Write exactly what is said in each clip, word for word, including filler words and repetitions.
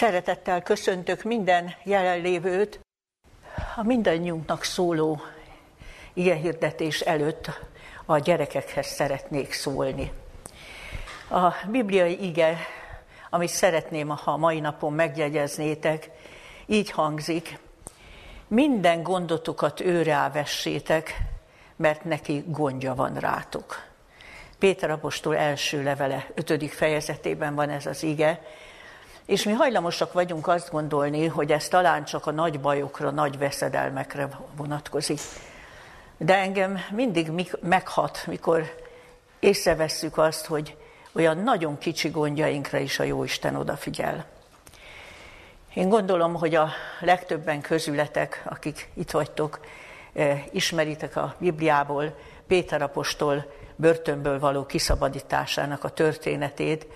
Szeretettel köszöntök minden jelenlévőt a mindannyiunknak szóló igehirdetés előtt a gyerekekhez szeretnék szólni. A bibliai ige, amit szeretném, ha a mai napon megjegyeznétek, így hangzik: minden gondotokat őrrá vessétek, mert neki gondja van rátok. Péter Apostol első levele, ötödik fejezetében van ez az ige, és mi hajlamosak vagyunk azt gondolni, hogy ez talán csak a nagy bajokra, nagy veszedelmekre vonatkozik. De engem mindig meghat, mikor észrevesszük azt, hogy olyan nagyon kicsi gondjainkra is a Jóisten odafigyel. Én gondolom, hogy a legtöbben közületek, akik itt vagytok, ismeritek a Bibliából Péter apostol börtönből való kiszabadításának a történetét,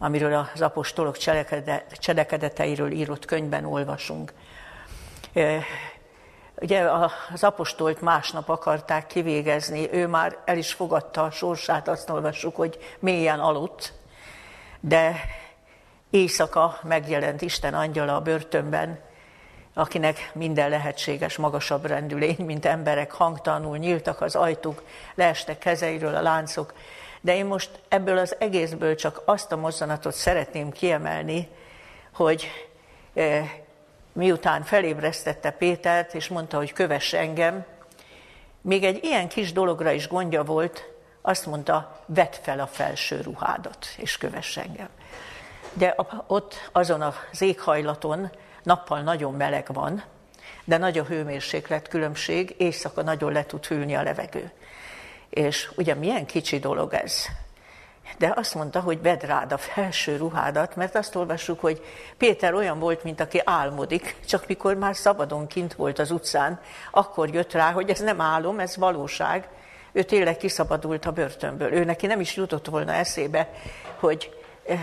amiről az apostolok cselekedeteiről írott könyvben olvasunk. Ugye az apostolt másnap akarták kivégezni, ő már el is fogadta a sorsát, azt olvassuk, hogy mélyen aludt, de éjszaka megjelent Isten angyala a börtönben, akinek minden lehetséges magasabb rendű lény, mint emberek, hangtalanul nyíltak az ajtók, leestek kezeiről a láncok. De én most ebből az egészből csak azt a mozzanatot szeretném kiemelni, hogy miután felébresztette Pétert, és mondta, hogy kövess engem, még egy ilyen kis dologra is gondja volt, azt mondta, vedd fel a felső ruhádat, és kövess engem. De ott azon az éghajlaton nappal nagyon meleg van, de nagy a hőmérséklet különbség, éjszaka nagyon le tud hűlni a levegő. És ugye milyen kicsi dolog ez? De azt mondta, hogy vedd rád a felső ruhádat, mert azt olvassuk, hogy Péter olyan volt, mint aki álmodik, csak mikor már szabadon kint volt az utcán, akkor jött rá, hogy ez nem álom, ez valóság. Ő tényleg kiszabadult a börtönből. Ő neki nem is jutott volna eszébe, hogy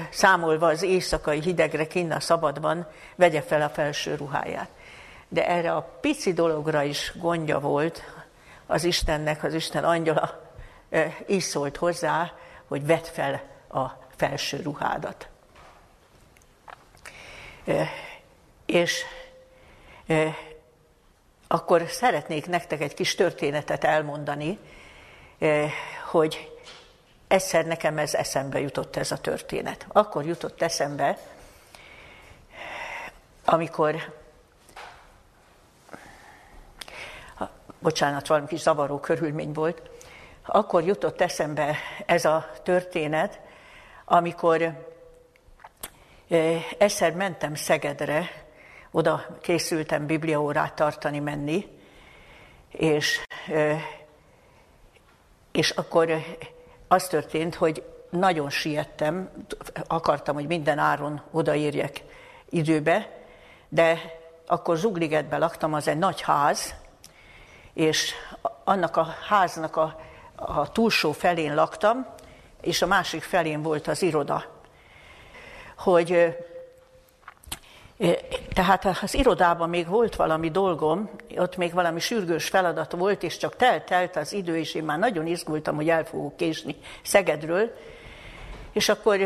számolva az éjszakai hidegre kinn a szabadban, vegye fel a felső ruháját. De erre a pici dologra is gondja volt az Istennek, az Isten angyala így szólt hozzá, hogy vedd fel a felső ruhádat. És akkor szeretnék nektek egy kis történetet elmondani, hogy egyszer nekem ez eszembe jutott ez a történet. Akkor jutott eszembe, amikor, bocsánat, valami kis zavaró körülmény volt, akkor jutott eszembe ez a történet, amikor egyszer mentem Szegedre, oda készültem bibliaórát tartani menni, és, és akkor az történt, hogy nagyon siettem, akartam, hogy minden áron odaérjek időbe, de akkor Zugligetben laktam, az egy nagy ház, és annak a háznak a, a túlsó felén laktam, és a másik felén volt az iroda. Hogy, tehát az irodában még volt valami dolgom, ott még valami sürgős feladat volt, és csak telt-telt az idő, és én már nagyon izgultam, hogy el fogok késni Szegedről. És akkor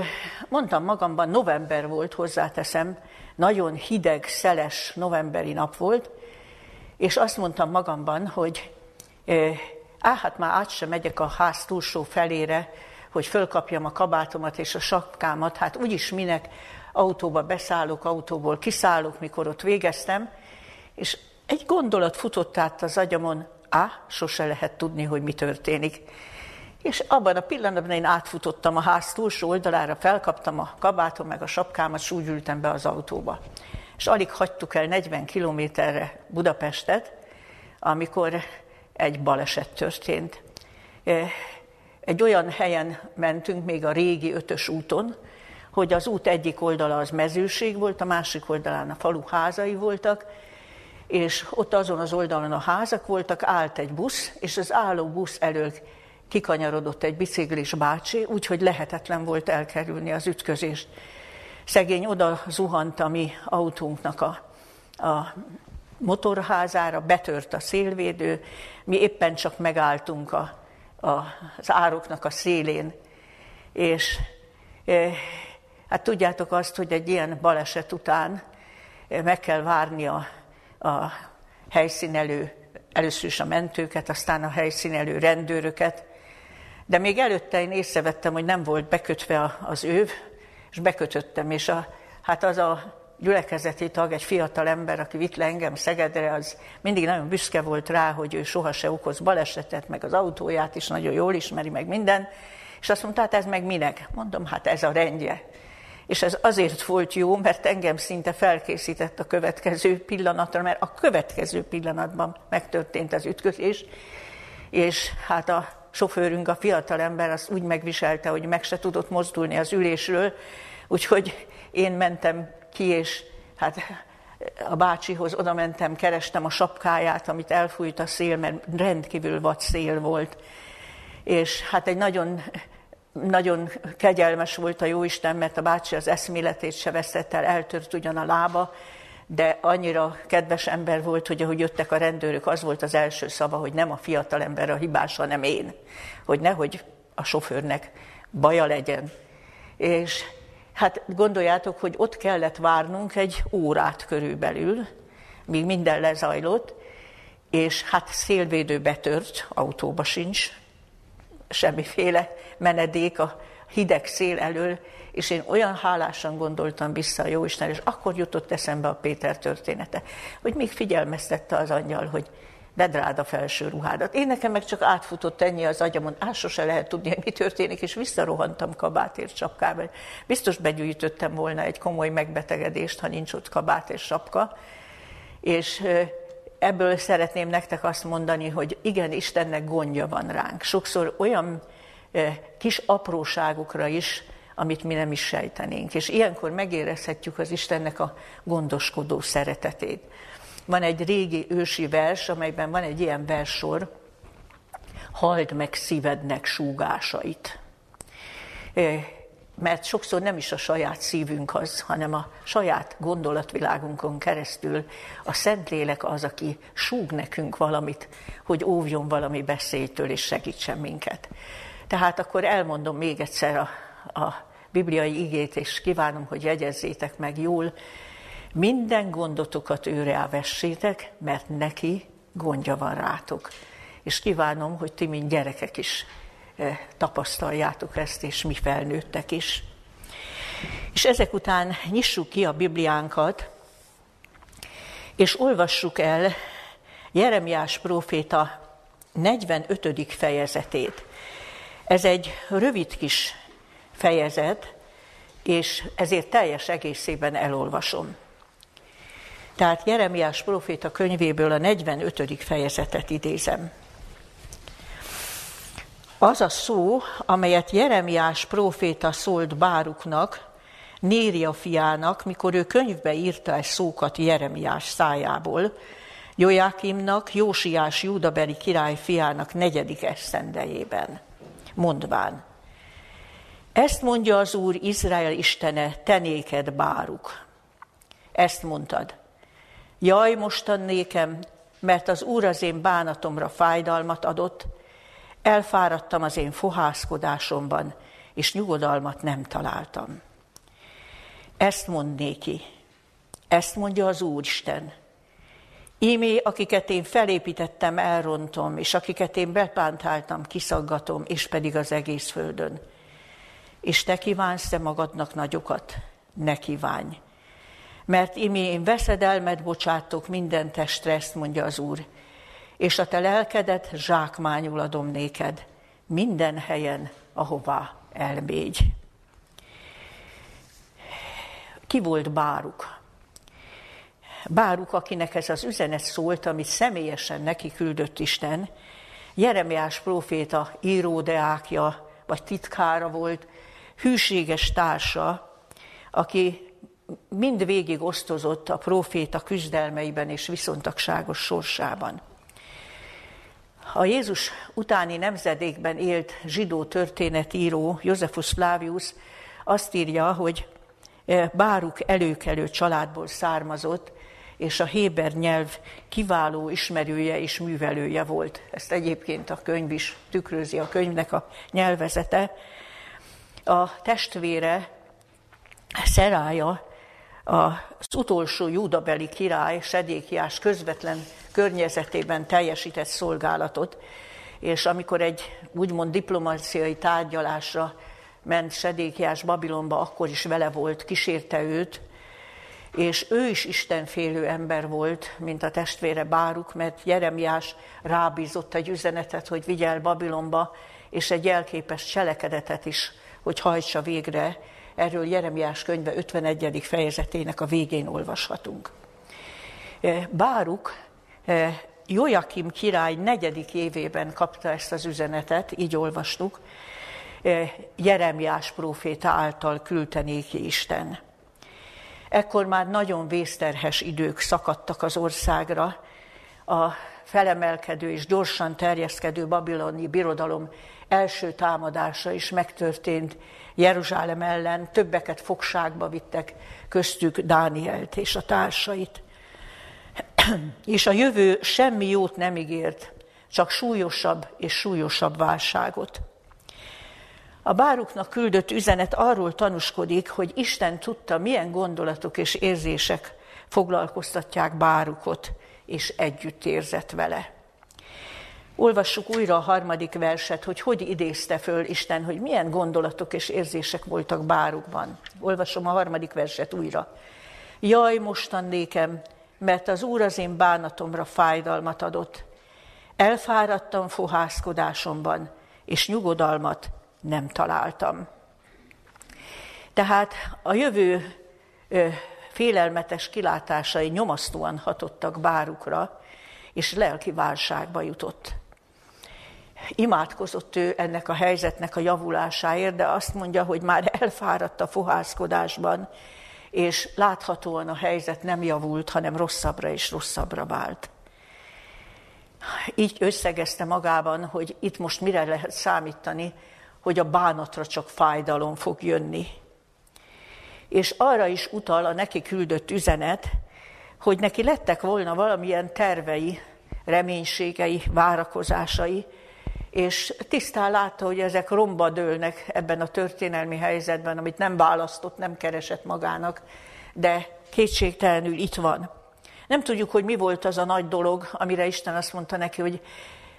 mondtam magamban, november volt, hozzáteszem, nagyon hideg, szeles novemberi nap volt, és azt mondtam magamban, hogy á, hát már át sem megyek a ház túlsó felére, hogy fölkapjam a kabátomat és a sapkámat, hát úgyis minek, autóba beszállok, autóból kiszállok, mikor ott végeztem, és egy gondolat futott át az agyamon, á, sose lehet tudni, hogy mi történik. És abban a pillanatban én átfutottam a ház túlsó oldalára, felkaptam a kabátom meg a sapkámat, s úgy ültem be az autóba. És alig hagytuk el negyven kilométerre Budapestet, amikor egy baleset történt. Egy olyan helyen mentünk, még a régi ötös úton, hogy az út egyik oldala az mezőség volt, a másik oldalán a falu házai voltak, és ott azon az oldalon a házak voltak, állt egy busz, és az álló busz elől kikanyarodott egy biciklis bácsi, úgyhogy lehetetlen volt elkerülni az ütközést. Szegény oda zuhant a mi autónknak a, a motorházára, betört a szélvédő, mi éppen csak megálltunk a, a, az ároknak a szélén, és e, Hát tudjátok azt, hogy egy ilyen baleset után meg kell várni a, a helyszínelő, először is a mentőket, aztán a helyszínelő rendőröket. De még előtte én észrevettem, hogy nem volt bekötve az őv, és bekötöttem, és a, hát az a gyülekezeti tag, egy fiatal ember, aki vitt le engem Szegedre, az mindig nagyon büszke volt rá, hogy ő sohasem okoz balesetet, meg az autóját is nagyon jól ismeri, meg minden. És azt mondta, hát ez meg minek? Mondom, hát ez a rendje. És ez azért volt jó, mert engem szinte felkészített a következő pillanatra, mert a következő pillanatban megtörtént az ütkötés, és hát a sofőrünk, a fiatalember azt úgy megviselte, hogy meg se tudott mozdulni az ülésről, úgyhogy én mentem ki, és hát a bácsihoz oda mentem, kerestem a sapkáját, amit elfújt a szél, mert rendkívül vad szél volt. És hát egy nagyon, nagyon kegyelmes volt a Jóisten, mert a bácsi az eszméletét se veszett el, eltört ugyan a lába, de annyira kedves ember volt, hogy ahogy jöttek a rendőrök, az volt az első szava, hogy nem a fiatal ember a hibás, hanem én. Hogy nehogy a sofőrnek baja legyen. És hát gondoljátok, hogy ott kellett várnunk egy órát körülbelül, míg minden lezajlott, és hát szélvédő betört, autóba sincs semmiféle menedék a hideg szél elől, és én olyan hálásan gondoltam vissza a Jóisten, és akkor jutott eszembe a Péter története, hogy még figyelmeztette az angyal, hogy vedd rád a felső ruhádat. Én nekem meg csak átfutott ennyi az agyamon, át sose lehet tudni, hogy mi történik, és visszarohantam kabátért, sapkával. Biztos begyűjtöttem volna egy komoly megbetegedést, ha nincs ott kabát és sapka, és ebből szeretném nektek azt mondani, hogy igen, Istennek gondja van ránk. Sokszor olyan kis apróságokra is, amit mi nem is sejtenénk. És ilyenkor megérezhetjük az Istennek a gondoskodó szeretetét. Van egy régi ősi vers, amelyben van egy ilyen verssor, halld meg szívednek súgásait. Mert sokszor nem is a saját szívünk az, hanem a saját gondolatvilágunkon keresztül a Szentlélek az, aki súg nekünk valamit, hogy óvjon valami beszédtől és segítsen minket. Tehát akkor elmondom még egyszer a, a bibliai igét, és kívánom, hogy jegyezzétek meg jól. Minden gondotokat őre elvessétek, mert neki gondja van rátok. És kívánom, hogy ti, mint gyerekek is, tapasztaljátok ezt, és mi felnőttek is. És ezek után nyissuk ki a Bibliánkat, és olvassuk el Jeremiás próféta negyvenötödik fejezetét. Ez egy rövid kis fejezet, és ezért teljes egészében elolvasom. Tehát Jeremiás próféta könyvéből a negyvenötödik fejezetet idézem. Az a szó, amelyet Jeremiás próféta szólt Báruknak, Néria fiának, mikor ő könyvbe írta e szókat Jeremiás szájából, Jojákimnak, Jósiás júdabeli király fiának negyedik esztendejében, mondván: ezt mondja az Úr, Izrael Istene, te néked, Báruk. Ezt mondtad: jaj, mostan nékem, mert az Úr az én bánatomra fájdalmat adott, elfáradtam az én fohászkodásomban, és nyugodalmat nem találtam. Ezt mond néki, ezt mondja az Úristen: ímé, akiket én felépítettem, elrontom, és akiket én bepántáltam, kiszaggatom, és pedig az egész földön. És te kívánsz te magadnak nagyokat? Ne kívánj. Mert ímé, én veszedelmet bocsátok minden testre, ezt mondja az Úr, és a te lelkedet zsákmányul adom néked, minden helyen, ahová elmégy. Ki volt Báruk? Báruk, akinek ez az üzenet szólt, amit személyesen neki küldött Isten, Jeremiás próféta íródeákja, vagy titkára volt, hűséges társa, aki mindvégig osztozott a próféta küzdelmeiben és viszontagságos sorsában. A Jézus utáni nemzedékben élt zsidó történetíró, Josephus Flavius azt írja, hogy Báruk előkelő családból származott, és a héber nyelv kiváló ismerője és művelője volt. Ezt egyébként a könyv is tükrözi, a könyvnek a nyelvezete. A testvére Szerája, az utolsó júdabeli király, Sedékiás közvetlen környezetében teljesített szolgálatot, és amikor egy úgymond diplomáciai tárgyalásra ment Sedékiás Babilonba, akkor is vele volt, kísérte őt, és ő is istenfélő ember volt, mint a testvére Báruk, mert Jeremiás rábízott egy üzenetet, hogy vigy el Babilonba, és egy jelképes cselekedetet is, hogy hajtsa végre. Erről Jeremiás könyve ötvenegyedik fejezetének a végén olvashatunk. Báruk Jojákim király negyedik évében kapta ezt az üzenetet, így olvastuk, Jeremiás próféta által küldte néki Isten. Ekkor már nagyon vészterhes idők szakadtak az országra, a felemelkedő és gyorsan terjeszkedő babiloni birodalom első támadása is megtörtént Jeruzsálem ellen, többeket fogságba vittek, köztük Dánielt és a társait. És a jövő semmi jót nem ígért, csak súlyosabb és súlyosabb válságot. A Báruknak küldött üzenet arról tanúskodik, hogy Isten tudta, milyen gondolatok és érzések foglalkoztatják Bárukot, és együtt érzett vele. Olvassuk újra a harmadik verset, hogy hogy idézte föl Isten, hogy milyen gondolatok és érzések voltak Bárukban. Olvasom a harmadik verset újra. Jaj, mostan nékem, mert az Úr az én bánatomra fájdalmat adott. Elfáradtam fohászkodásomban, és nyugodalmat nem találtam. Tehát a jövő ö, félelmetes kilátásai nyomasztóan hatottak Bárukra, és lelki válságba jutott. Imádkozott ő ennek a helyzetnek a javulásáért, de azt mondja, hogy már elfáradt a fohászkodásban, és láthatóan a helyzet nem javult, hanem rosszabbra és rosszabbra vált. Így összegezte magában, hogy itt most mire lehet számítani, hogy a bánatra csak fájdalom fog jönni. És arra is utal a neki küldött üzenet, hogy neki lettek volna valamilyen tervei, reménységei, várakozásai, és tisztán látta, hogy ezek romba dőlnek ebben a történelmi helyzetben, amit nem választott, nem keresett magának, de kétségtelenül itt van. Nem tudjuk, hogy mi volt az a nagy dolog, amire Isten azt mondta neki, hogy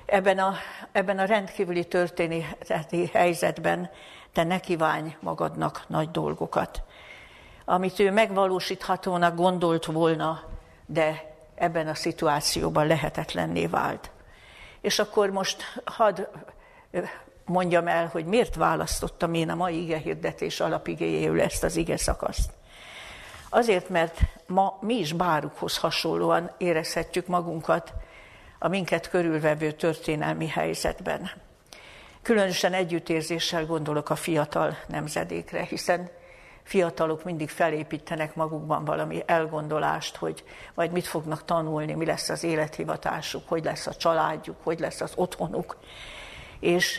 ebben a, ebben a rendkívüli történeti helyzetben te ne kívánj magadnak nagy dolgokat. Amit ő megvalósíthatónak gondolt volna, de ebben a szituációban lehetetlenné vált. És akkor most hadd mondjam el, hogy miért választottam én a mai igehirdetés alapigéjéül ezt az ige szakaszt. Azért, mert ma mi is Bárukhoz hasonlóan érezhetjük magunkat a minket körülvevő történelmi helyzetben. Különösen együttérzéssel gondolok a fiatal nemzedékre, hiszen fiatalok mindig felépítenek magukban valami elgondolást, hogy majd mit fognak tanulni, mi lesz az élethivatásuk, hogy lesz a családjuk, hogy lesz az otthonuk. És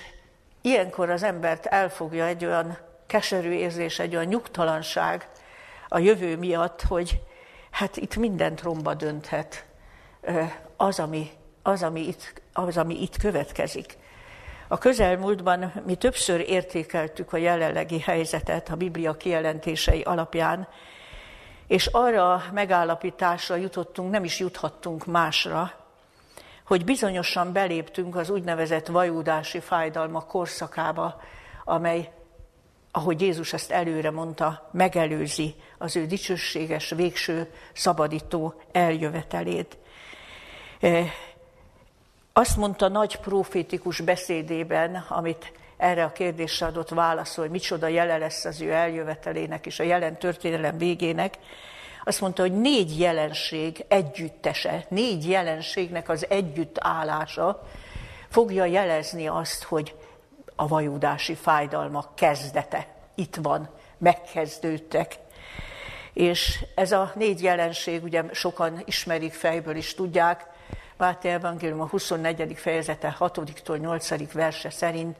ilyenkor az embert elfogja egy olyan keserű érzés, egy olyan nyugtalanság a jövő miatt, hogy hát itt mindent romba dönthet az, ami, az, ami, itt, az, ami itt következik. A közelmúltban mi többször értékeltük a jelenlegi helyzetet a Biblia kijelentései alapján, és arra megállapításra jutottunk, nem is juthattunk másra, hogy bizonyosan beléptünk az úgynevezett vajúdási fájdalma korszakába, amely, ahogy Jézus ezt előre mondta, megelőzi az ő dicsőséges, végső, szabadító eljövetelét. Azt mondta nagy profétikus beszédében, amit erre a kérdésre adott válaszol, hogy micsoda jele lesz az ő eljövetelének és a jelen történelem végének, azt mondta, hogy négy jelenség együttese, négy jelenségnek az együttállása fogja jelezni azt, hogy a vajúdási fájdalma kezdete itt van, megkezdődtek. És ez a négy jelenség, ugye sokan ismerik, fejből is tudják, Máté evangélium a huszonnegyedik fejezete hatodik-nyolcadik verse szerint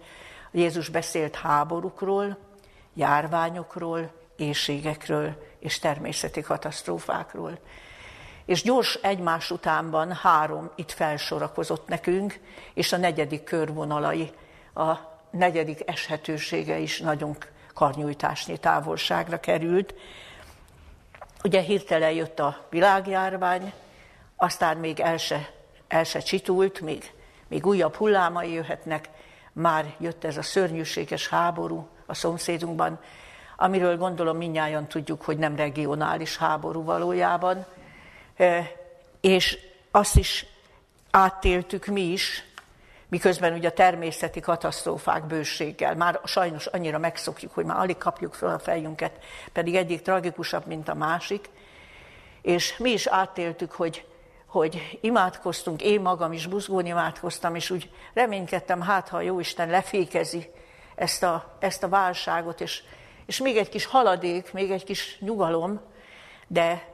Jézus beszélt háborúkról, járványokról, éhségekről és természeti katasztrófákról. És gyors egymás utánban három itt felsorakozott nekünk, és a negyedik körvonalai, a negyedik eshetősége is nagyon karnyújtásnyi távolságra került. Ugye hirtelen jött a világjárvány, aztán még el se, el se csitult, még, még újabb hullámai jöhetnek, már jött ez a szörnyűséges háború a szomszédunkban, amiről gondolom mindnyájan tudjuk, hogy nem regionális háború valójában, és azt is áttéltük mi is, miközben ugye a természeti katasztrófák bőséggel, már sajnos annyira megszokjuk, hogy már alig kapjuk fel a fejünket, pedig egyik tragikusabb, mint a másik, és mi is áttéltük, hogy, hogy imádkoztunk, én magam is buzgón imádkoztam, és úgy reménykedtem, hát ha a Jóisten lefékezi ezt a, ezt a válságot, és, és még egy kis haladék, még egy kis nyugalom, de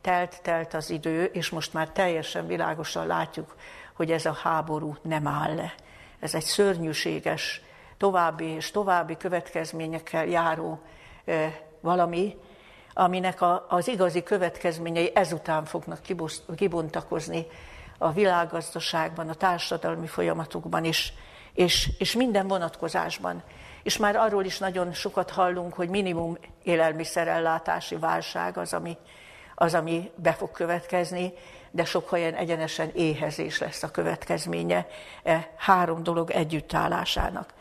telt-telt az idő, és most már teljesen világosan látjuk, hogy ez a háború nem áll le. Ez egy szörnyűséges, további és további következményekkel járó e, valami, aminek a, az igazi következményei ezután fognak kibontakozni a világgazdaságban, a társadalmi folyamatokban is, és, és minden vonatkozásban. És már arról is nagyon sokat hallunk, hogy minimum élelmiszerellátási válság az, ami, az, ami be fog következni, de sok helyen egyenesen éhezés lesz a következménye e három dolog együttállásának.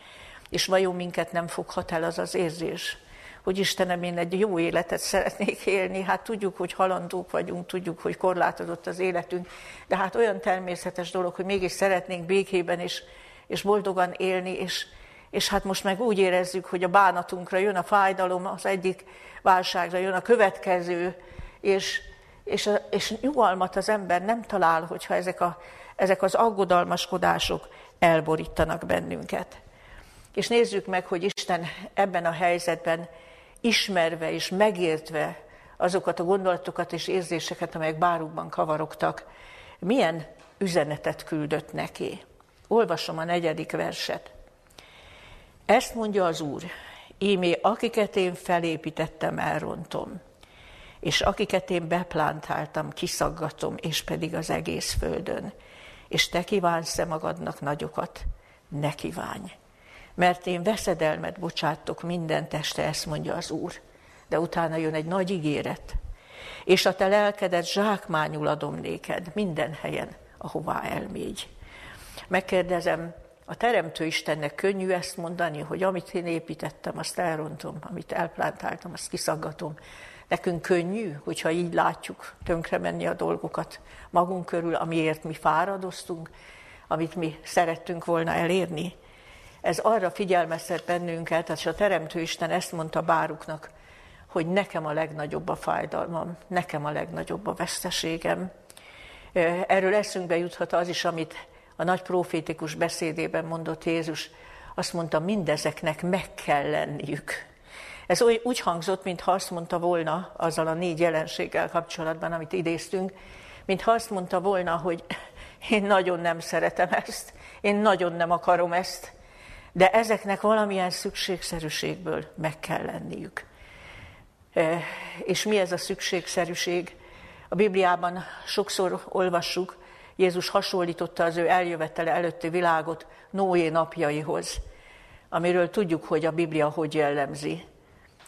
És vajon minket nem foghat el az az érzés, hogy Istenem, én egy jó életet szeretnék élni, hát tudjuk, hogy halandók vagyunk, tudjuk, hogy korlátozott az életünk, de hát olyan természetes dolog, hogy mégis szeretnénk békében és, és boldogan élni, és, és hát most meg úgy érezzük, hogy a bánatunkra jön a fájdalom, az egyik válságra jön a következő, és És, a, és nyugalmat az ember nem talál, hogyha ezek, a, ezek az aggodalmaskodások elborítanak bennünket. És nézzük meg, hogy Isten ebben a helyzetben ismerve és megértve azokat a gondolatokat és érzéseket, amelyek Bárukban kavarogtak, milyen üzenetet küldött neki. Olvasom a negyedik verset. Ezt mondja az Úr, ímé akiket én felépítettem, elrontom, és akiket én beplántáltam, kiszaggatom, és pedig az egész földön. És te kívánsz-e magadnak nagyokat? Ne kívánj. Mert én veszedelmet bocsátok minden testre, ezt mondja az Úr. De utána jön egy nagy ígéret. És a te lelkedet zsákmányul adom néked, minden helyen, ahová elmégy. Megkérdezem, a Teremtő Istennek könnyű ezt mondani, hogy amit én építettem, azt elrontom, amit elplántáltam, azt kiszaggatom. Nekünk könnyű, hogyha így látjuk tönkre menni a dolgokat magunk körül, amiért mi fáradoztunk, amit mi szerettünk volna elérni. Ez arra figyelmeztet bennünket, és a Teremtő Isten ezt mondta Báruknak, hogy nekem a legnagyobb a fájdalmam, nekem a legnagyobb a veszteségem. Erről eszünkbe juthat az is, amit a nagy profétikus beszédében mondott Jézus. Azt mondta, mindezeknek meg kell lenniük. Ez úgy hangzott, mintha azt mondta volna, azzal a négy jelenséggel kapcsolatban, amit idéztünk, mintha azt mondta volna, hogy én nagyon nem szeretem ezt, én nagyon nem akarom ezt, de ezeknek valamilyen szükségszerűségből meg kell lenniük. És mi ez a szükségszerűség? A Bibliában sokszor olvassuk, Jézus hasonlította az ő eljövetele előtti világot Nóé napjaihoz, amiről tudjuk, hogy a Biblia hogy jellemzi.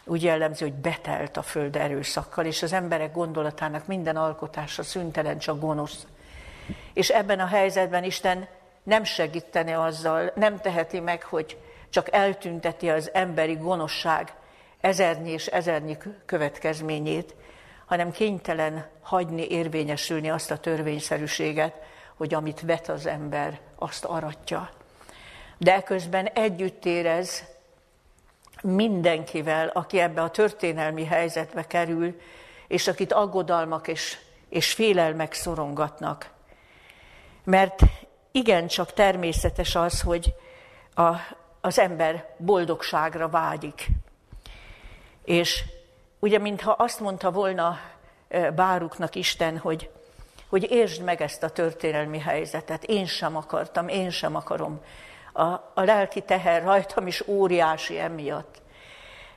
Úgy jellemző, hogy betelt a föld erőszakkal, és az emberek gondolatának minden alkotása szüntelen, csak gonosz. És ebben a helyzetben Isten nem segíteni azzal, nem teheti meg, hogy csak eltünteti az emberi gonoszság ezernyi és ezernyi következményét, hanem kénytelen hagyni érvényesülni azt a törvényszerűséget, hogy amit vet az ember, azt aratja. De eközben együtt érez mindenkivel, aki ebbe a történelmi helyzetbe kerül, és akit aggodalmak és, és félelmek szorongatnak. Mert igencsak természetes az, hogy a, az ember boldogságra vágyik. És ugye, mintha azt mondta volna Báruknak Isten, hogy, hogy értsd meg ezt a történelmi helyzetet, én sem akartam, én sem akarom. A, a lelki teher rajtam is óriási emiatt.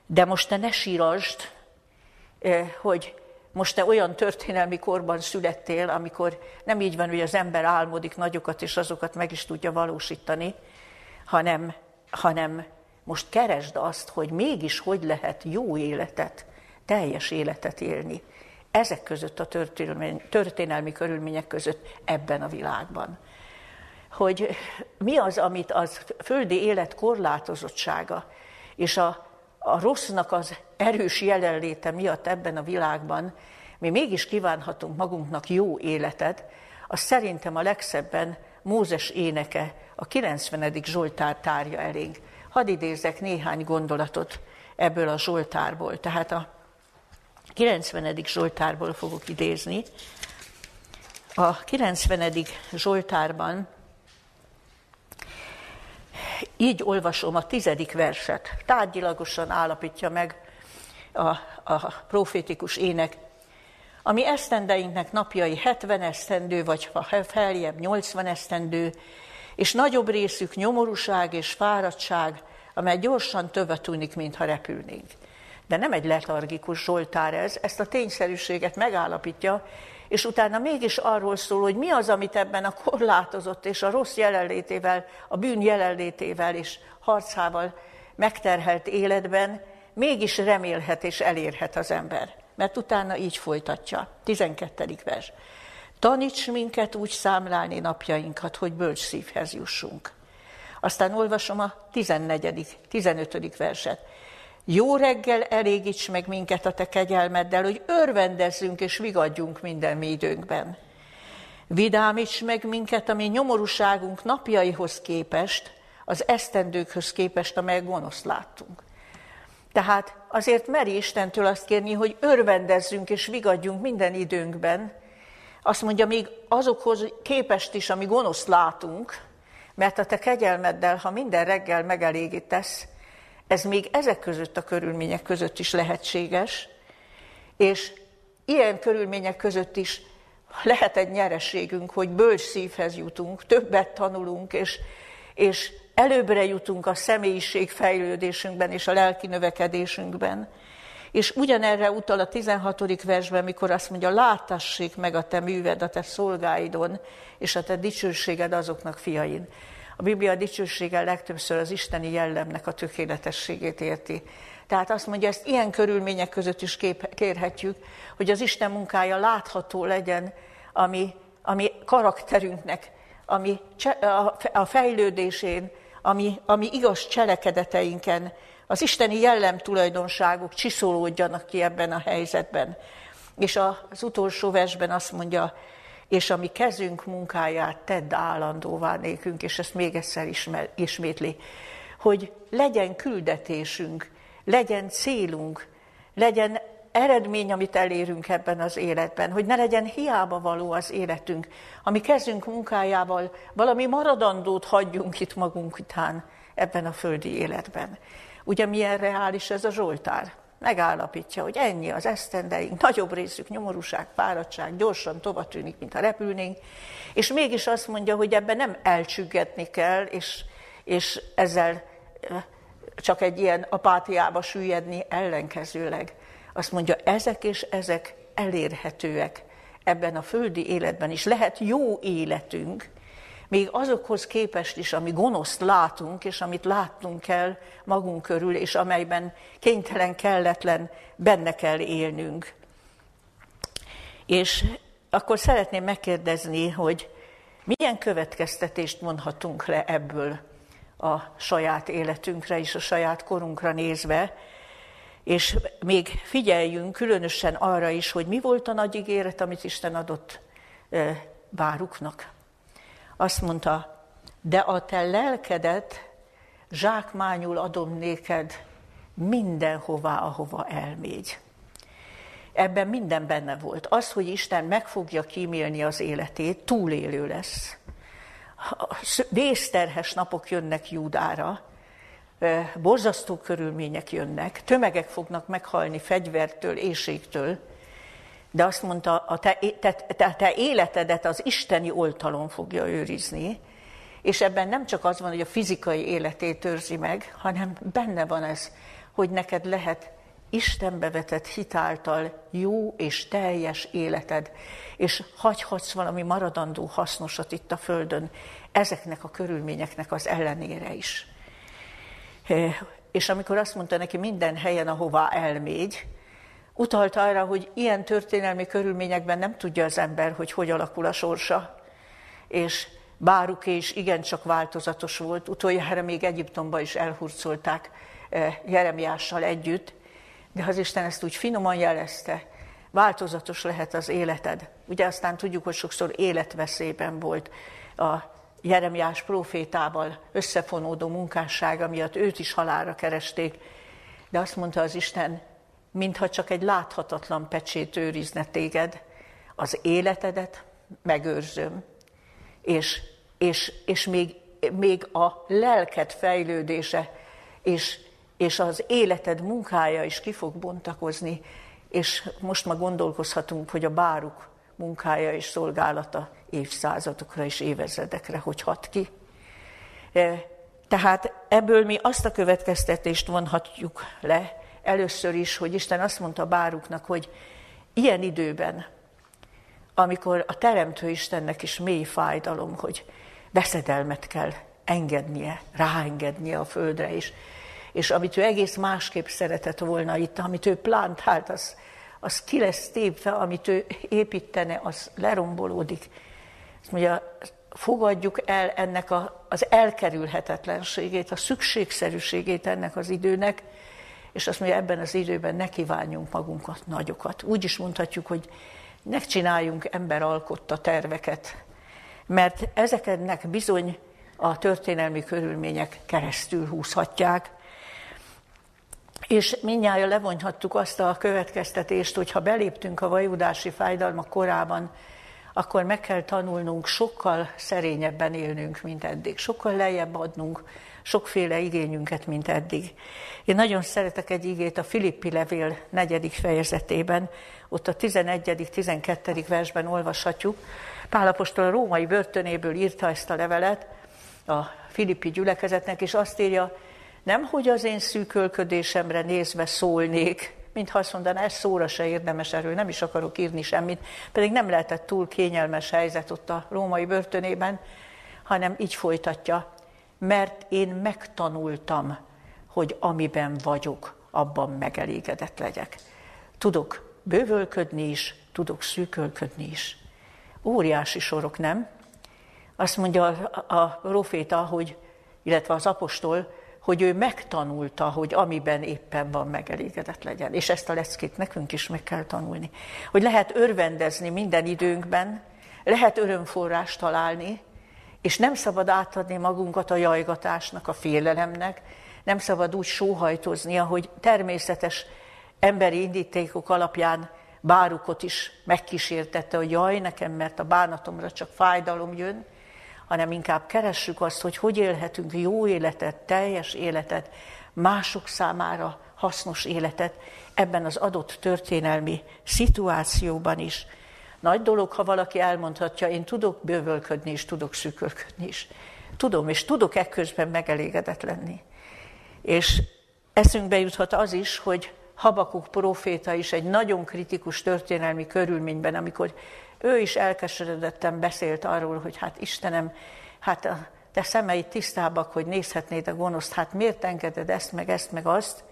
De most te ne sírasd, hogy most te olyan történelmi korban születtél, amikor nem így van, hogy az ember álmodik nagyokat, és azokat meg is tudja valósítani, hanem, hanem Most keresd azt, hogy mégis hogy lehet jó életet, teljes életet élni. Ezek között a történelmi körülmények között ebben a világban. Hogy mi az, amit az földi élet korlátozottsága és a, a rossznak az erős jelenléte miatt ebben a világban mi mégis kívánhatunk magunknak jó életet, az szerintem a legszebben Mózes éneke, a kilencvenedik Zsoltár tárja elénk. Hadd idézek néhány gondolatot ebből a Zsoltárból. Tehát a kilencvenedik Zsoltárból fogok idézni. A kilencvenedik Zsoltárban így olvasom a tizedik verset. Tárgyilagosan állapítja meg a, a profétikus ének. A mi esztendeinknek napjai hetven esztendő, vagy ha feljebb nyolcvan esztendő, és nagyobb részük nyomorúság és fáradtság, amely gyorsan tövetűnik, mintha repülnénk. De nem egy letargikus Zsoltár ez, ezt a tényszerűséget megállapítja, és utána mégis arról szól, hogy mi az, amit ebben a korlátozott és a rossz jelenlétével, a bűn jelenlétével és harcával megterhelt életben mégis remélhet és elérhet az ember. Mert utána így folytatja, tizenkettedik vers. Taníts minket úgy számlálni napjainkat, hogy bölcs szívhez jussunk. Aztán olvasom a tizennegyedik, tizenötödik verset. Jó reggel elégíts meg minket a te kegyelmeddel, hogy örvendezzünk és vigadjunk minden mi időnkben. Vidámíts meg minket a mi nyomorúságunk napjaihoz képest, az esztendőkhöz képest, amelyek gonoszt láttunk. Tehát azért meri Istentől azt kérni, hogy örvendezzünk és vigadjunk minden időnkben. Azt mondja, még azokhoz képest is, ami gonoszt látunk, mert a te kegyelmeddel, ha minden reggel megelégítesz, ez még ezek között a körülmények között is lehetséges, és ilyen körülmények között is lehet egy nyereségünk, hogy bölcs szívhez jutunk, többet tanulunk, és, és előbbre jutunk a személyiségfejlődésünkben és a lelki növekedésünkben. És ugyanerre utal a tizenhatodik versben, mikor azt mondja, láttassék meg a te műved, a te szolgáidon, és a te dicsőséged azoknak fiain. A Biblia dicsőséggel legtöbbször az isteni jellemnek a tökéletességét érti. Tehát azt mondja, ezt ilyen körülmények között is kép- kérhetjük, hogy az Isten munkája látható legyen, ami, ami karakterünknek, ami cse- a fejlődésén, ami, ami igaz cselekedeteinken, az isteni jellem tulajdonságok csiszolódjanak ki ebben a helyzetben. És az utolsó versben azt mondja, és a mi kezünk munkáját tedd állandóvá nékünk, és ezt még egyszer ismer, ismétli, hogy legyen küldetésünk, legyen célunk, legyen eredmény, amit elérünk ebben az életben, hogy ne legyen hiába való az életünk, a mi kezünk munkájával valami maradandót hagyjunk itt magunk után ebben a földi életben. Ugye milyen reális ez a Zsoltár? Megállapítja, hogy ennyi az esztendeink, nagyobb részük nyomorúság, fáradtság, gyorsan tovább tűnik, mintha repülnénk, és mégis azt mondja, hogy ebben nem elcsüggetni kell, és, és ezzel csak egy ilyen apátiába süllyedni, ellenkezőleg. Azt mondja, ezek és ezek elérhetőek ebben a földi életben is. Lehet jó életünk, még azokhoz képest is, ami gonoszt látunk, és amit látnunk kell magunk körül, és amelyben kénytelen, kelletlen, benne kell élnünk. És akkor szeretném megkérdezni, hogy milyen következtetést mondhatunk le ebből a saját életünkre és a saját korunkra nézve, és még figyeljünk különösen arra is, hogy mi volt a nagy ígéret, amit Isten adott Báruknak. Azt mondta, de a te lelkedet zsákmányul adom néked mindenhová, ahova elmégy. Ebben minden benne volt. Az, hogy Isten meg fogja kímélni az életét, túlélő lesz. Vészterhes napok jönnek Júdára, borzasztó körülmények jönnek, tömegek fognak meghalni fegyvertől, éhségtől, de azt mondta, a te, te, te, te életedet az isteni oltalon fogja őrizni, és ebben nem csak az van, hogy a fizikai életét őrzi meg, hanem benne van ez, hogy neked lehet Istenbe vetett hit által jó és teljes életed, és hagyhatsz valami maradandó hasznosat itt a földön, ezeknek a körülményeknek az ellenére is. és amikor azt mondta neki, minden helyen, ahová elmégy, utalt arra, hogy ilyen történelmi körülményekben nem tudja az ember, hogy hogy alakul a sorsa. És Báruké is igencsak változatos volt, utoljára még Egyiptomba is elhurcolták Jeremiással együtt, de az Isten ezt úgy finoman jelezte, változatos lehet az életed. Ugye aztán tudjuk, hogy sokszor életveszélyben volt a Jeremiás prófétával összefonódó munkássága miatt, őt is halálra keresték, de azt mondta az Isten, mintha csak egy láthatatlan pecsét őrizne téged, az életedet megőrzöm, és, és, és még, még a lelked fejlődése, és, és az életed munkája is ki fog bontakozni, és most ma gondolkozhatunk, hogy a Báruk munkája és szolgálata évszázadokra és évezredekre hogy hat ki. Tehát ebből mi azt a következtetést vonhatjuk le, először is, hogy Isten azt mondta Báruknak, hogy ilyen időben, amikor a Teremtő Istennek is mély fájdalom, hogy veszedelmet kell engednie, ráengednie a földre is, és amit ő egész másképp szeretett volna itt, amit ő plántált, az, az ki lesz tépve, amit ő építene, az lerombolódik. Azt mondja, fogadjuk el ennek a, az elkerülhetetlenségét, a szükségszerűségét ennek az időnek, és azt mondja, ebben az időben ne kívánjunk magunkat nagyokat. Úgy is mondhatjuk, hogy ne csináljunk ember alkotta terveket, mert ezeknek bizony a történelmi körülmények keresztül húzhatják. És mindnyájan levonhattuk azt a következtetést, hogy ha beléptünk a vajudási fájdalmak korában, akkor meg kell tanulnunk sokkal szerényebben élnünk, mint eddig. Sokkal lejjebb adnunk sokféle igényünket, mint eddig. Én nagyon szeretek egy igét a Filippi Levél negyedik fejezetében, ott a tizenegyedik-tizenkettedik versben olvashatjuk. Pál apostol a római börtönéből írta ezt a levelet a filippi gyülekezetnek, és azt írja, nem hogy az én szűkölködésemre nézve szólnék, mintha azt mondaná, ez szóra se érdemes, erről nem is akarok írni semmit, pedig nem lehetett túl kényelmes helyzet ott a római börtönében, hanem így folytatja, mert én megtanultam, hogy amiben vagyok, abban megelégedett legyek. Tudok bővölködni is, tudok szűkölködni is. Óriási sorok, nem? Azt mondja a proféta, hogy, illetve az apostol, hogy ő megtanulta, hogy amiben éppen van, megelégedett legyen. És ezt a leckét nekünk is meg kell tanulni. Hogy lehet örvendezni minden időnkben, lehet örömforrást találni, és nem szabad átadni magunkat a jajgatásnak, a félelemnek, nem szabad úgy sóhajtoznia, hogy természetes emberi indítékok alapján Bárukot is megkísértette, hogy jaj nekem, mert a bánatomra csak fájdalom jön, hanem inkább keressük azt, hogy hogy élhetünk jó életet, teljes életet, mások számára hasznos életet ebben az adott történelmi szituációban is. Nagy dolog, ha valaki elmondhatja, én tudok bővölködni és tudok szűkölködni is. Tudom, és tudok ekközben megelégedett lenni. És eszünkbe juthat az is, hogy Habakuk próféta is egy nagyon kritikus történelmi körülményben, amikor ő is elkeseredetten beszélt arról, hogy hát Istenem, hát a te szemeid tisztábbak, hogy nézhetnéd a gonoszt, hát miért engeded ezt, meg ezt, meg azt?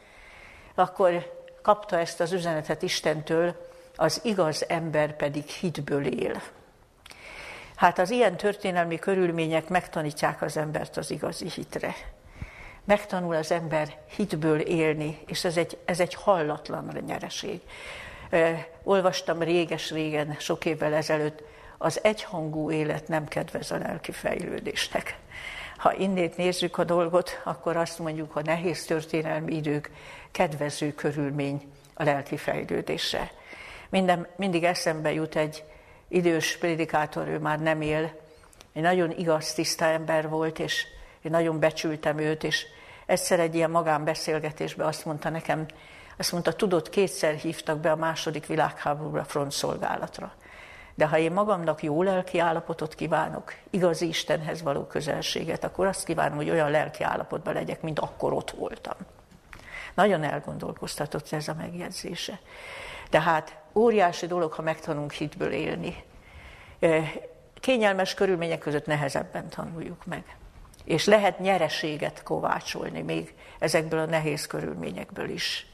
Akkor kapta ezt az üzenetet Istentől, az igaz ember pedig hitből él. Hát az ilyen történelmi körülmények megtanítják az embert az igazi hitre. Megtanul az ember hitből élni, és ez egy, ez egy hallatlan nyereség. Olvastam réges-régen, sok évvel ezelőtt, az egyhangú élet nem kedvez a lelki fejlődésnek. Ha innét nézzük a dolgot, akkor azt mondjuk, a nehéz történelmi idők kedvező körülmény a lelki fejlődésre. Minden, mindig eszembe jut egy idős prédikátor, ő már nem él, egy nagyon igaz, tiszta ember volt, és én nagyon becsültem őt, és egyszer egy ilyen magánbeszélgetésben azt mondta nekem, azt mondta, tudod, kétszer hívtak be a második világháborúra frontszolgálatra. De ha én magamnak jó lelki állapotot kívánok, igazi Istenhez való közelséget, akkor azt kívánom, hogy olyan lelki állapotban legyek, mint akkor ott voltam. Nagyon elgondolkoztatott ez a megjegyzése. Tehát óriási dolog, ha megtanulunk hitből élni. Kényelmes körülmények között nehezebben tanuljuk meg. és lehet nyereséget kovácsolni még ezekből a nehéz körülményekből is.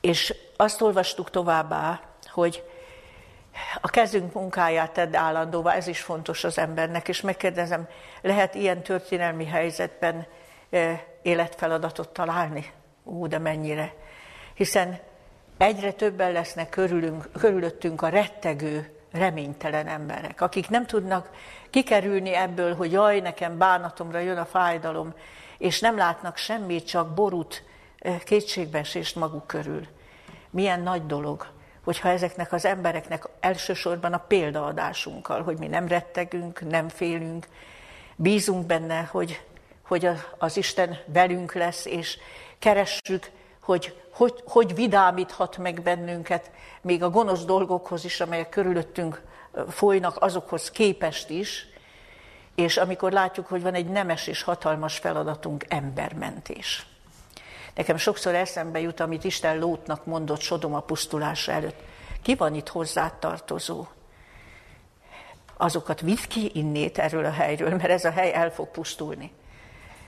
És azt olvastuk továbbá, hogy a kezünk munkáját tedd állandóvá, ez is fontos az embernek, és megkérdezem, lehet ilyen történelmi helyzetben életfeladatot találni? Ú, de mennyire! Hiszen egyre többen lesznek körülünk, körülöttünk a rettegő, reménytelen emberek, akik nem tudnak kikerülni ebből, hogy jaj, nekem bánatomra jön a fájdalom, és nem látnak semmit, csak borút, kétségbeesést maguk körül. Milyen nagy dolog, hogyha ezeknek az embereknek elsősorban a példaadásunkkal, hogy mi nem rettegünk, nem félünk, bízunk benne, hogy, hogy az Isten velünk lesz, és keressük, hogy, hogy hogy vidámíthat meg bennünket, még a gonosz dolgokhoz is, amelyek körülöttünk folynak, azokhoz képest is, és amikor látjuk, hogy van egy nemes és hatalmas feladatunk, embermentés. Nekem sokszor eszembe jut, amit Isten Lótnak mondott Sodoma pusztulása előtt. Ki van itt hozzád tartozó? Azokat vidd ki innét erről a helyről, mert ez a hely el fog pusztulni.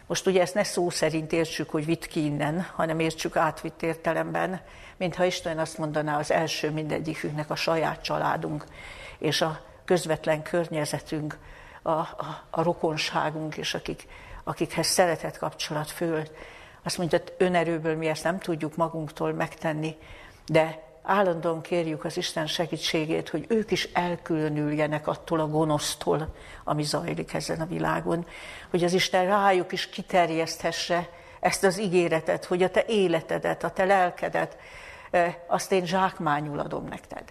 Most ugye ezt ne szó szerint értsük, hogy vidd ki innen, hanem értsük átvitt értelemben, mintha Isten azt mondaná, az első mindegyikünknek a saját családunk, és a közvetlen környezetünk, a, a, a rokonságunk, és akik, akikhez szeretett kapcsolat föl. Azt mondja, hogy önerőből mi ezt nem tudjuk magunktól megtenni, de állandóan kérjük az Isten segítségét, hogy ők is elkülönüljenek attól a gonosztól, ami zajlik ezen a világon, hogy az Isten rájuk is kiterjeszthesse ezt az ígéretet, hogy a te életedet, a te lelkedet, azt én zsákmányul adom neked.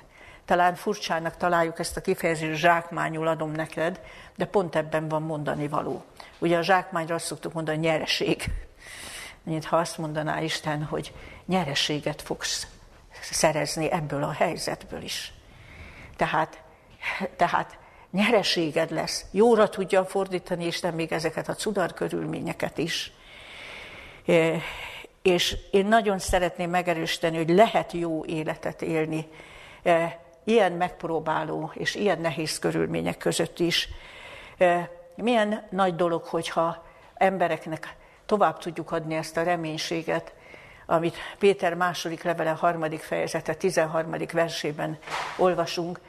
Talán furcsának találjuk ezt a kifejezést, zsákmányul adom neked, de pont ebben van mondani való. Ugye a zsákmányra azt szoktuk mondani, nyereség. Ha azt mondaná Isten, hogy nyereséget fogsz szerezni ebből a helyzetből is. Tehát, tehát nyereséged lesz. Jóra tudja fordítani Isten még ezeket a cudar körülményeket is. És én nagyon szeretném megerősíteni, hogy lehet jó életet élni ilyen megpróbáló és ilyen nehéz körülmények között is. Milyen nagy dolog, hogyha embereknek tovább tudjuk adni ezt a reménységet, amit Péter második levele harmadik fejezete tizenharmadik versében olvasunk,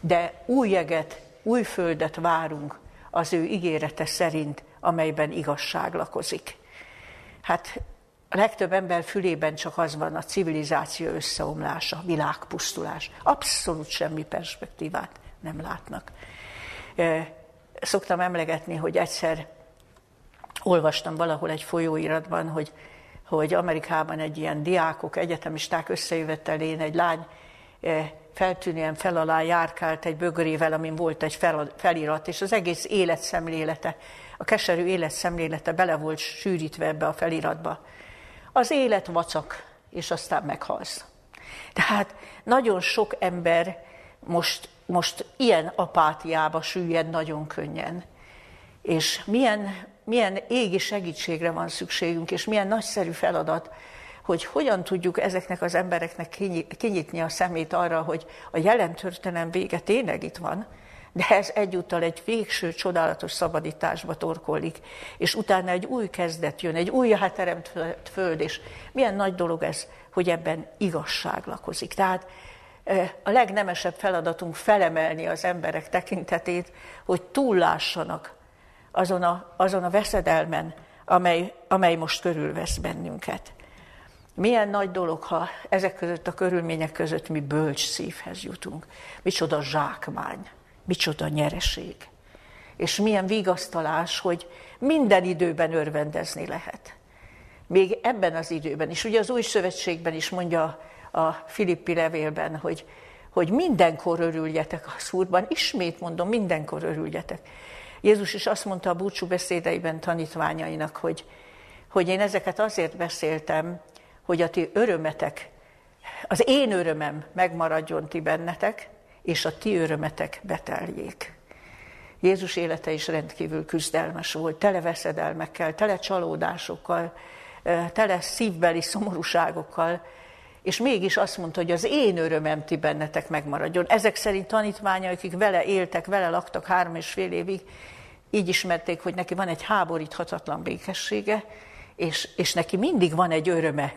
de új jeget, új földet várunk az ő ígérete szerint, amelyben igazság lakozik. Hát a legtöbb ember fülében csak az van, a civilizáció összeomlása, világpusztulás. Abszolút semmi perspektívát nem látnak. Szoktam emlegetni, hogy egyszer olvastam valahol egy folyóiratban, hogy, hogy Amerikában egy ilyen diákok, egyetemisták összejövetelén egy lány feltűnően fel alá járkált egy bögrével, amin volt egy fel, felirat, és az egész életszemlélete, a keserű életszemlélete bele volt sűrítve ebbe a feliratba. Az élet vacak, és aztán meghalsz. Tehát nagyon sok ember most, most ilyen apátiába süllyed nagyon könnyen. És milyen... Milyen égi segítségre van szükségünk, és milyen nagyszerű feladat, hogy hogyan tudjuk ezeknek az embereknek kinyitni a szemét arra, hogy a jelen történelem vége tényleg itt van, de ez egyúttal egy végső csodálatos szabadításba torkollik, és utána egy új kezdet jön, egy újjá teremtett föld, és milyen nagy dolog ez, hogy ebben igazság lakozik. Tehát a legnemesebb feladatunk felemelni az emberek tekintetét, hogy túllássanak azon a, azon a veszedelmen, amely, amely most körülvesz bennünket. Milyen nagy dolog, ha ezek között a körülmények között mi bölcs szívhez jutunk. Micsoda zsákmány, micsoda nyereség. És milyen vigasztalás, hogy minden időben örvendezni lehet. Még ebben az időben is. Ugye az Új Szövetségben is mondja a Filippi Levélben, hogy, hogy mindenkor örüljetek az Úrban. Ismét mondom, mindenkor örüljetek. Jézus is azt mondta a búcsú beszédeiben tanítványainak, hogy, hogy én ezeket azért beszéltem, hogy a ti örömetek, az én örömem megmaradjon ti bennetek, és a ti örömetek beteljék. Jézus élete is rendkívül küzdelmes volt, tele veszedelmekkel, tele csalódásokkal, tele szívbeli szomorúságokkal, és mégis azt mondta, hogy az én örömem ti bennetek megmaradjon. Ezek szerint tanítványai, akik vele éltek, vele laktak három és fél évig, így ismerték, hogy neki van egy háboríthatatlan békessége, és, és neki mindig van egy öröme.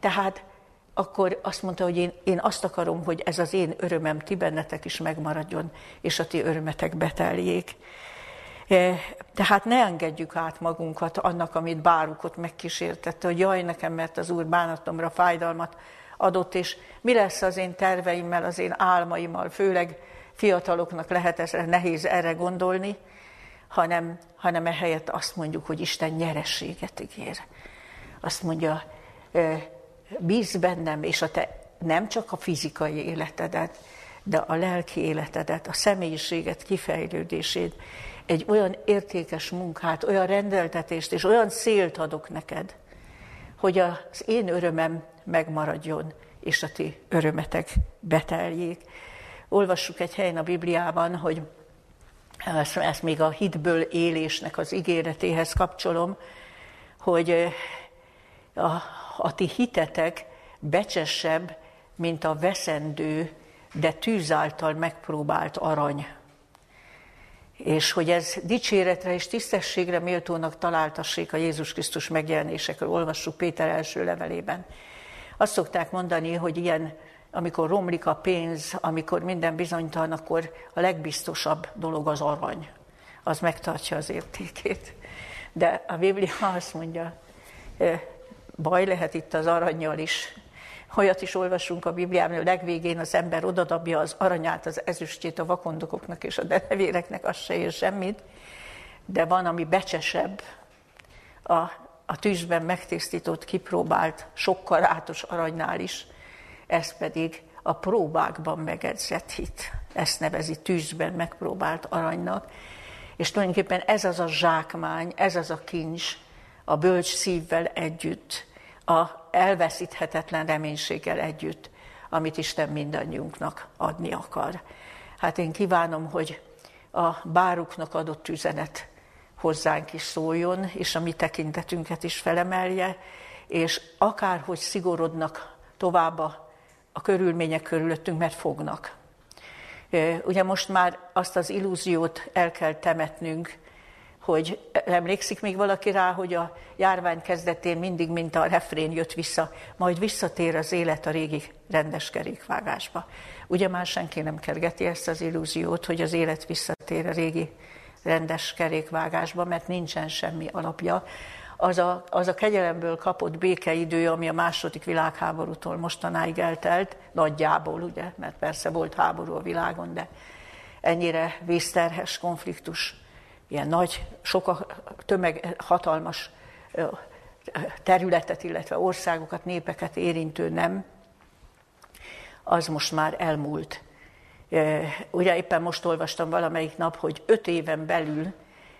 Tehát akkor azt mondta, hogy én, én azt akarom, hogy ez az én örömem ti bennetek is megmaradjon, és a ti örömetek beteljék. Tehát ne engedjük át magunkat annak, amit Bárukot megkísértette, hogy jaj nekem, mert az Úr bánatomra fájdalmat adott, és mi lesz az én terveimmel, az én álmaimmal, főleg fiataloknak lehet ez, nehéz erre gondolni, hanem, hanem ehelyett azt mondjuk, hogy Isten nyerességet ígér. Azt mondja, bízz bennem, és a te nem csak a fizikai életedet, de a lelki életedet, a személyiséget, kifejlődését, egy olyan értékes munkát, olyan rendeltetést és olyan célt adok neked, hogy az én örömem megmaradjon, és a ti örömetek beteljék. Olvassuk egy helyen a Bibliában, hogy ezt még a hitből élésnek az ígéretéhez kapcsolom, hogy a, a ti hitetek becsesebb, mint a veszendő, de tűz által megpróbált arany. És hogy ez dicséretre és tisztességre méltónak találtassék a Jézus Krisztus megjelenésekről, olvassuk Péter első levelében. Azt szokták mondani, hogy ilyen, amikor romlik a pénz, amikor minden bizonytalan, akkor a legbiztosabb dolog az arany. Az megtartja az értékét. De a Biblia azt mondja, baj lehet itt az arannyal is. Olyat is olvasunk a Bibliában, hogy legvégén az ember odadabja az aranyát, az ezüstjét a vakondokoknak és a denevéreknek, az se ér semmit, de van, ami becsesebb, a, a tűzben megtisztított, kipróbált, sokkal átos aranynál is, ez pedig a próbákban megedzett hit. Ezt nevezi tűzben megpróbált aranynak, és tulajdonképpen ez az a zsákmány, ez az a kincs a bölcs szívvel együtt, a elveszíthetetlen reménységgel együtt, amit Isten mindannyiunknak adni akar. Hát én kívánom, hogy a Báruknak adott üzenet hozzánk is szóljon, és a mi tekintetünket is felemelje, és akárhogy szigorodnak tovább a, a körülmények körülöttünk, mert fognak. Ugye most már azt az illúziót el kell temetnünk, hogy emlékszik még valaki rá, hogy a járvány kezdetén mindig, mint a refrén jött vissza, majd visszatér az élet a régi rendes kerékvágásba. Ugye már senki nem kergeti ezt az illúziót, hogy az élet visszatér a régi rendes kerékvágásba, mert nincsen semmi alapja. Az a, az a kegyelemből kapott békeidő, ami a második világháborútól mostanáig eltelt, nagyjából, ugye, mert persze volt háború a világon, de ennyire vészterhes konfliktus, ilyen nagy, sok tömeg, hatalmas területet, illetve országokat, népeket érintő nem, az most már elmúlt. Ugye éppen most olvastam valamelyik nap, hogy öt éven belül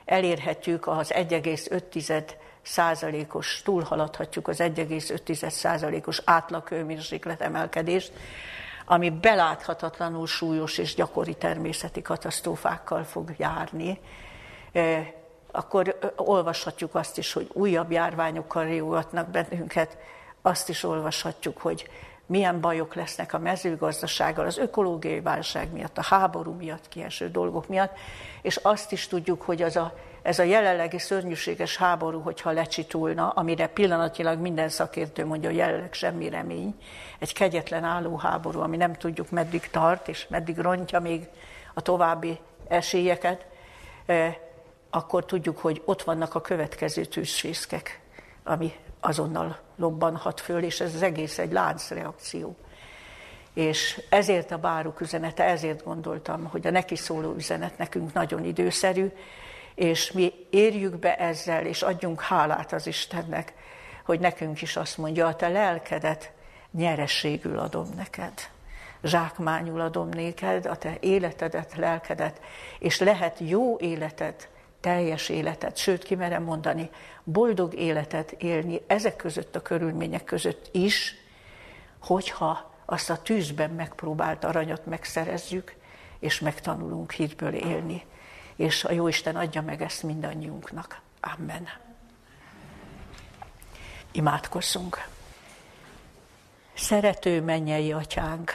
elérhetjük az egy egész öt százalékos, túlhaladhatjuk az egy egész öt százalékos átlaghőmérséklet emelkedést, ami beláthatatlanul súlyos és gyakori természeti katasztrófákkal fog járni. Akkor olvashatjuk azt is, hogy újabb járványokkal riogatnak bennünket, azt is olvashatjuk, hogy milyen bajok lesznek a mezőgazdasággal, az ökológiai válság miatt, a háború miatt, kieső dolgok miatt, és azt is tudjuk, hogy az a, ez a jelenlegi szörnyűséges háború, hogyha lecsitulna, amire pillanatilag minden szakértő mondja, hogy jelenleg semmi remény, egy kegyetlen álló háború, ami nem tudjuk meddig tart, és meddig rontja még a további esélyeket, akkor tudjuk, hogy ott vannak a következő tűzfészkek, ami azonnal lobbanhat föl, és ez az egész egy láncreakció. És ezért a Báruk üzenete, ezért gondoltam, hogy a neki szóló üzenet nekünk nagyon időszerű, és mi érjük be ezzel, és adjunk hálát az Istennek, hogy nekünk is azt mondja, a te lelkedet nyereségül adom neked. Zsákmányul adom néked, a te életedet, lelkedet, és lehet jó életet, teljes életet, sőt, kimerem mondani, boldog életet élni ezek között a körülmények között is, hogyha azt a tűzben megpróbált aranyat megszerezzük, és megtanulunk hitből élni. És a Jóisten adja meg ezt mindannyiunknak. Amen. Imádkozzunk! Szerető mennyei atyánk,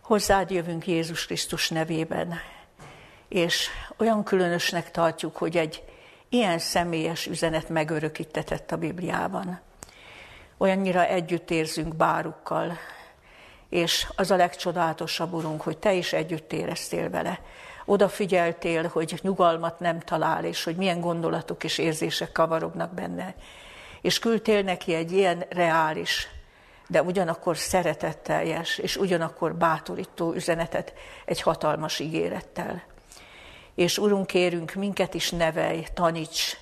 hozzád jövünk Jézus Krisztus nevében, és olyan különösnek tartjuk, hogy egy ilyen személyes üzenet megörökítetett a Bibliában. Olyannyira együtt érzünk Bárukkal, és az a legcsodálatosabb, Urunk, hogy Te is együtt éreztél vele. Odafigyeltél, hogy nyugalmat nem talál, és hogy milyen gondolatok és érzések kavarognak benne. És küldtél neki egy ilyen reális, de ugyanakkor szeretetteljes, és ugyanakkor bátorító üzenetet egy hatalmas ígérettel. És Urunk, kérünk, minket is nevelj, taníts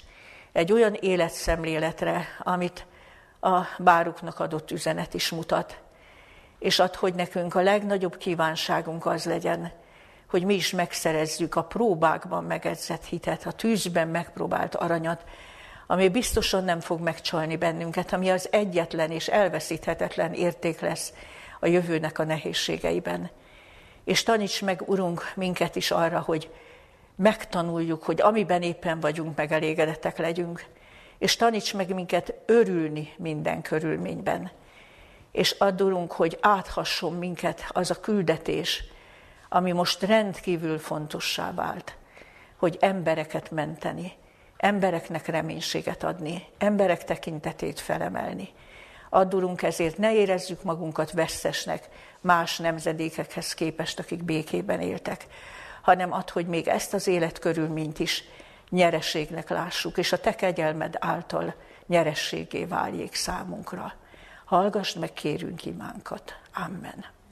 egy olyan életszemléletre, amit a Báruknak adott üzenet is mutat. És add, hogy nekünk a legnagyobb kívánságunk az legyen, hogy mi is megszerezzük a próbákban megedzett hitet, a tűzben megpróbált aranyat, ami biztosan nem fog megcsalni bennünket, ami az egyetlen és elveszíthetetlen érték lesz a jövőnek a nehézségeiben. És taníts meg, Urunk, minket is arra, hogy megtanuljuk, hogy amiben éppen vagyunk, megelégedettek legyünk, és taníts meg minket örülni minden körülményben. És add, Urunk, hogy áthasson minket az a küldetés, ami most rendkívül fontossá vált, hogy embereket menteni, embereknek reménységet adni, emberek tekintetét felemelni. Add, Urunk, ezért ne érezzük magunkat vesztesnek más nemzedékekhez képest, akik békében éltek, hanem add, hogy még ezt az életkörülményt is nyereségnek lássuk, és a Te kegyelmed által nyerességé váljék számunkra. Hallgass meg, kérünk, imánkat. Amen.